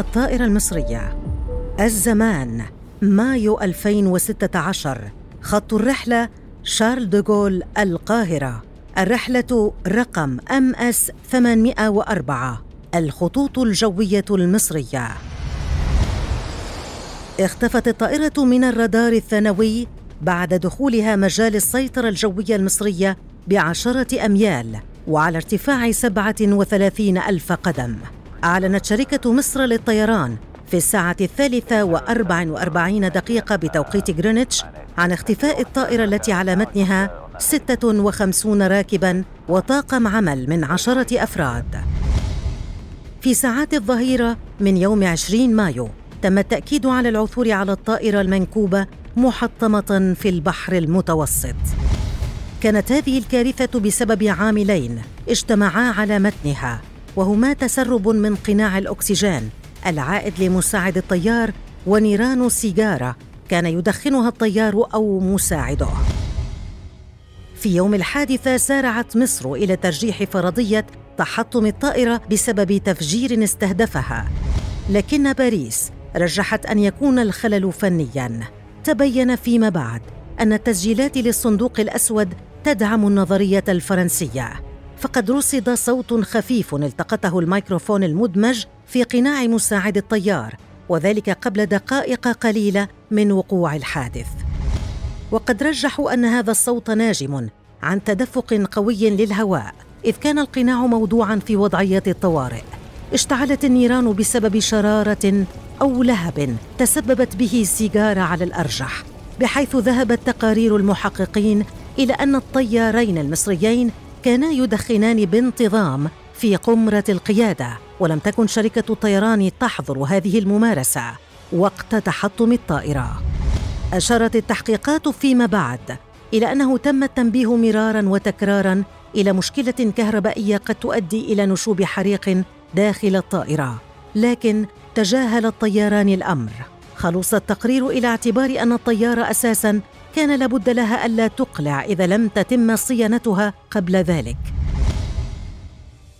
الطائرة المصرية. الزمان مايو 2016. خط الرحلة شارل دوغول القاهرة. الرحلة رقم MS 804. الخطوط الجوية المصرية. اختفت الطائرة من الرادار الثانوي بعد دخولها مجال السيطرة الجوية المصرية ب10 أميال وعلى ارتفاع 37,000 قدم. أعلنت شركة مصر للطيران في الساعة 3:44 بتوقيت غرينتش عن اختفاء الطائرة التي على متنها 56 راكباً وطاقم عمل من 10 أفراد. في ساعات الظهيرة من يوم 20 مايو تم التأكيد على العثور على الطائرة المنكوبة محطمة في البحر المتوسط. كانت هذه الكارثة بسبب عاملين اجتمعا على متنها، وهما تسرب من قناع الأكسجين العائد لمساعد الطيار ونيران السيجارة كان يدخنها الطيار أو مساعده. في يوم الحادثة سارعت مصر إلى ترجيح فرضية تحطم الطائرة بسبب تفجير استهدفها، لكن باريس رجحت أن يكون الخلل فنياً. تبين فيما بعد أن التسجيلات للصندوق الأسود تدعم النظرية الفرنسية، فقد رصد صوت خفيف التقطه الميكروفون المدمج في قناع مساعد الطيار، وذلك قبل دقائق قليلة من وقوع الحادث. وقد رجحوا أن هذا الصوت ناجم عن تدفق قوي للهواء، إذ كان القناع موضوعاً في وضعية الطوارئ. اشتعلت النيران بسبب شرارة أو لهب تسببت به السيجارة على الأرجح، بحيث ذهبت تقارير المحققين إلى أن الطيارين المصريين كانا يدخنان بانتظام في قمرة القيادة، ولم تكن شركة الطيران تحظر هذه الممارسة وقت تحطم الطائرة. أشارت التحقيقات فيما بعد إلى أنه تم التنبيه مراراً وتكراراً إلى مشكلة كهربائية قد تؤدي إلى نشوب حريق داخل الطائرة، لكن تجاهل الطياران الأمر. خلص التقرير إلى اعتبار أن الطيارة أساساً كان لابد لها ألا تقلع إذا لم تتم صيانتها قبل ذلك.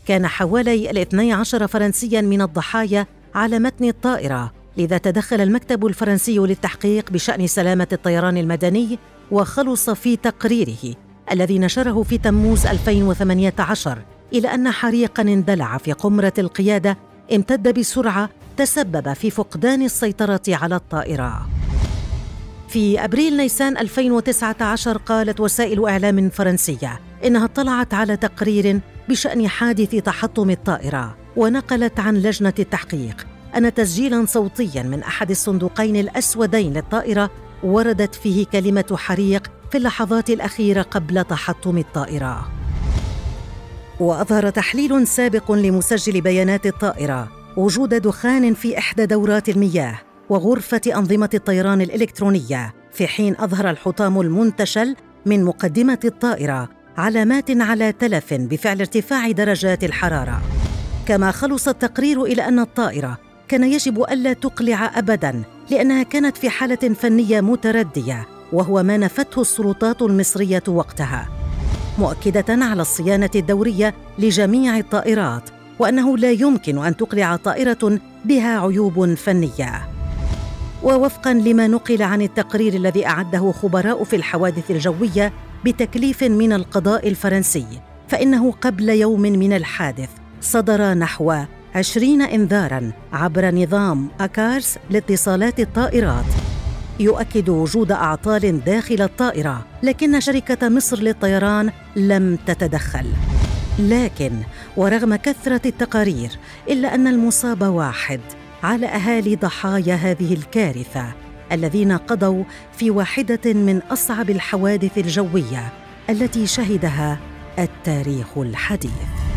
كان حوالي 12 فرنسياً من الضحايا على متن الطائرة، لذا تدخل المكتب الفرنسي للتحقيق بشأن سلامة الطيران المدني، وخلص في تقريره الذي نشره في تموز 2018 إلى أن حريقاً اندلع في قمرة القيادة امتد بسرعة تسبب في فقدان السيطرة على الطائرة. في أبريل نيسان 2019 قالت وسائل إعلام فرنسية إنها اطلعت على تقرير بشأن حادث تحطم الطائرة، ونقلت عن لجنة التحقيق أن تسجيلاً صوتياً من أحد الصندوقين الأسودين للطائرة وردت فيه كلمة حريق في اللحظات الأخيرة قبل تحطم الطائرة. وأظهر تحليل سابق لمسجل بيانات الطائرة وجود دخان في إحدى دورات المياه وغرفة أنظمة الطيران الإلكترونية، في حين أظهر الحطام المنتشل من مقدمة الطائرة علامات على تلف بفعل ارتفاع درجات الحرارة. كما خلص التقرير إلى أن الطائرة كان يجب ألا تقلع أبداً لأنها كانت في حالة فنية متردية، وهو ما نفته السلطات المصرية وقتها، مؤكدة على الصيانة الدورية لجميع الطائرات، وأنه لا يمكن أن تقلع طائرة بها عيوب فنية. ووفقاً لما نقل عن التقرير الذي أعده خبراء في الحوادث الجوية بتكليف من القضاء الفرنسي، فإنه قبل يوم من الحادث صدر نحو 20 إنذاراً عبر نظام أكارس لاتصالات الطائرات يؤكد وجود أعطال داخل الطائرة، لكن شركة مصر للطيران لم تتدخل. لكن ورغم كثرة التقارير إلا أن المصاب واحد على أهالي ضحايا هذه الكارثة الذين قضوا في واحدة من أصعب الحوادث الجوية التي شهدها التاريخ الحديث.